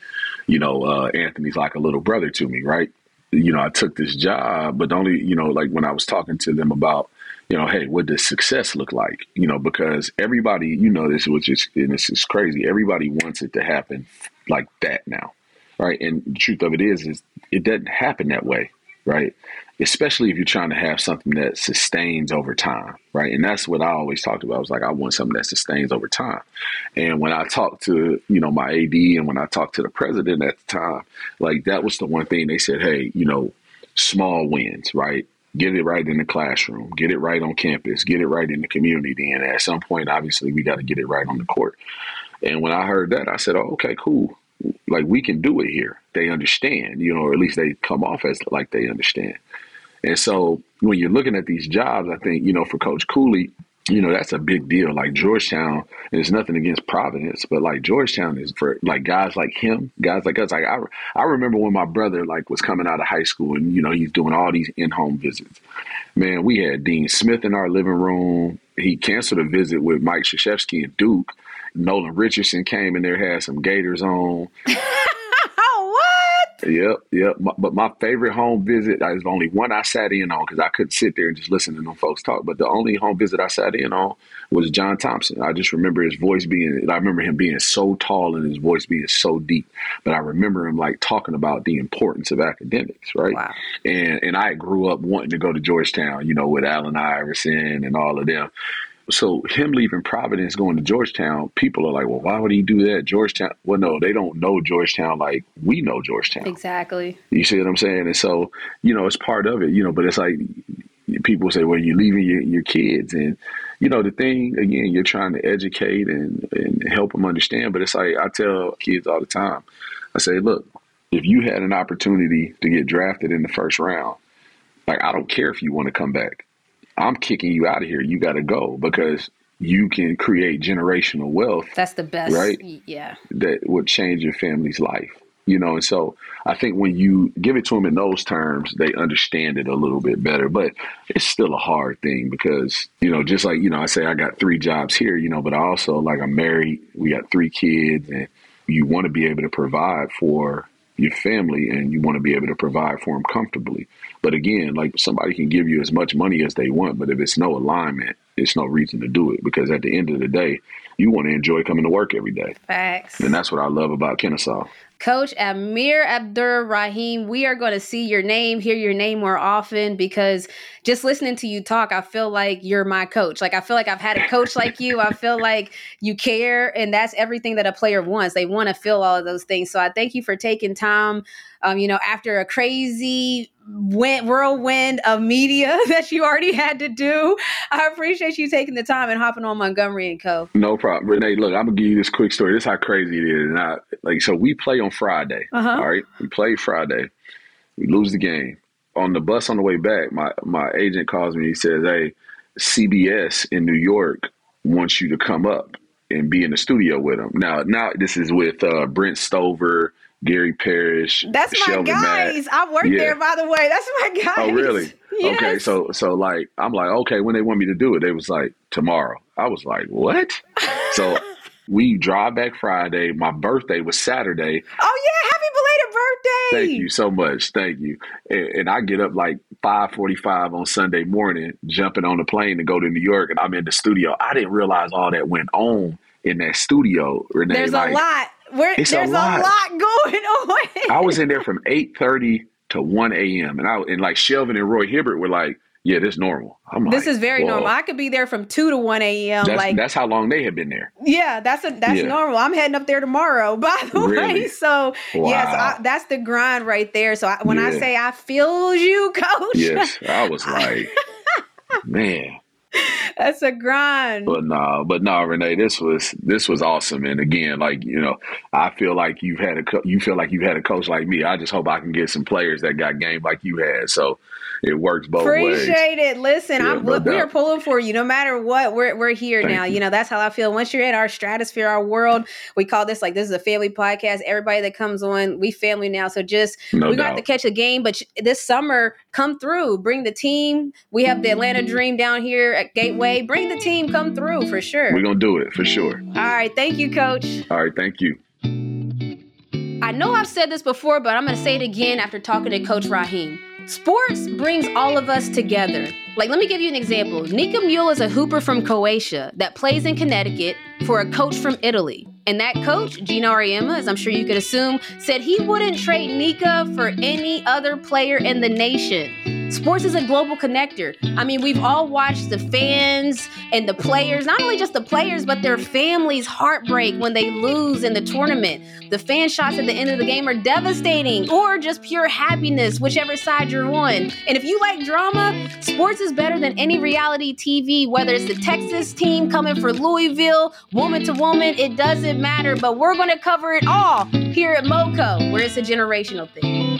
you know, Anthony's like a little brother to me, right? You know, I took this job, but only, you know, like when I was talking to them about, you know, hey, what does success look like? You know, because everybody, you know, this was just, and this is crazy. Everybody wants it to happen like that now, right? And the truth of it is it doesn't happen that way, right? Especially if you're trying to have something that sustains over time, right? And that's what I always talked about. I was like, I want something that sustains over time. And when I talked to, you know, my AD and when I talked to the president at the time, like that was the one thing they said, hey, you know, small wins, right? Get it right in the classroom, get it right on campus, get it right in the community. And at some point, obviously, we got to get it right on the court. And when I heard that, I said, oh, okay, cool. Like we can do it here. They understand, you know, or at least they come off as like they understand. And so when you're looking at these jobs, I think, you know, for Coach Cooley, you know, that's a big deal. Like Georgetown, and it's nothing against Providence, but like Georgetown is for like guys like him, guys like us. Like I remember when my brother like was coming out of high school and, you know, he's doing all these in-home visits. Man, we had Dean Smith in our living room. He canceled a visit with Mike Krzyzewski and Duke. Nolan Richardson came in there, had some Gators on. Yep. But my favorite home visit is the only one I sat in on because I couldn't sit there and just listen to them folks talk. But the only home visit I sat in on was John Thompson. I just remember his voice being, I remember him being so tall and his voice being so deep. But I remember him like talking about the importance of academics, right? Wow. And I grew up wanting to go to Georgetown, you know, with Allen Iverson and all of them. So him leaving Providence, going to Georgetown, people are like, well, why would he do that? Georgetown. Well, no, they don't know Georgetown like we know Georgetown. Exactly. You see what I'm saying? And so, you know, it's part of it, you know, but it's like people say, well, you're leaving your kids. And, you know, the thing, again, you're trying to educate and help them understand. But it's like I tell kids all the time, I say, look, if you had an opportunity to get drafted in the first round, like I don't care if you want to come back. I'm kicking you out of here. You got to go because you can create generational wealth. That's the best. Right? Yeah. That would change your family's life, you know? And so I think when you give it to them in those terms, they understand it a little bit better, but it's still a hard thing because, you know, just like, you know, I say I got 3 jobs here, you know, but I also like I'm married, we got 3 kids and you want to be able to provide for your family and you want to be able to provide for them comfortably. But again, like somebody can give you as much money as they want, but if it's no alignment, it's no reason to do it because at the end of the day, you want to enjoy coming to work every day. Facts. And that's what I love about Kennesaw. Coach Amir Abdur-Rahim, we are going to see your name, hear your name more often because just listening to you talk, I feel like you're my coach. Like, I feel like I've had a coach like you. I feel like you care. And that's everything that a player wants. They want to feel all of those things. So I thank you for taking time, you know, after a crazy whirlwind of media that you already had to do. I appreciate you taking the time and hopping on Montgomery & Co. No problem. Renee, look, I'm going to give you this quick story. This is how crazy it is. And I, like, so we play on Friday. All right. We play Friday. We lose the game. On the bus on the way back, my agent calls me. He says, hey, CBS in New York wants you to come up and be in the studio with them. Now this is with Brent Stover, Gary Parrish. That's my Sheldon guys. Matt. I work there, by the way. That's my guys. Oh, really? Yes. Okay. So like, I'm like, okay, when they want me to do it, they was like, tomorrow. I was like, what? So we drive back Friday. My birthday was Saturday. Oh, yeah. Happy belated birthday. Thank you so much. Thank you. And I get up like 5:45 on Sunday morning, jumping on the plane to go to New York. And I'm in the studio. I didn't realize all that went on in that studio. Renee, there's like, a lot. There's a lot going on. I was in there from 8:30 to 1 a.m. And like Shelvin and Roy Hibbert were like, yeah, this is normal. This is very normal. I could be there from 2 to 1 a.m. That's how long they have been there. Yeah, that's normal. I'm heading up there tomorrow, by the way. So, yes, that's the grind right there. So when I say I feel you, Coach. Yes, I was like, man. That's a grind. But no, Renee, this was awesome. And again, like, you know, I feel like you've had a coach like me. I just hope I can get some players that got game like you had. So it works both ways. Appreciate it. Listen, yeah, we are pulling for you no matter what. We're here now. You know, that's how I feel. Once you're in our stratosphere, our world, we call this like this is a family podcast. Everybody that comes on, we family now. So just we're gonna have to catch a game, but this summer, come through, bring the team. We have the Atlanta Dream down here at Gateway. Bring the team, come through for sure. We're going to do it for sure. All right. Thank you, Coach. All right. Thank you. I know I've said this before, but I'm going to say it again after talking to Coach Rahim. Sports brings all of us together. Like, let me give you an example. Nika Mühl is a hooper from Croatia that plays in Connecticut for a coach from Italy. And that coach, Geno Auriemma, as I'm sure you could assume, said he wouldn't trade Nika for any other player in the nation. Sports is a global connector. I mean, we've all watched the fans and the players, not only just the players, but their families' heartbreak when they lose in the tournament. The fan shots at the end of the game are devastating, or just pure happiness, whichever side you're on. And if you like drama, sports is better than any reality TV, whether it's the Texas team coming for Louisville, woman to woman, it doesn't matter, but we're going to cover it all here at MoCo, where it's a generational thing.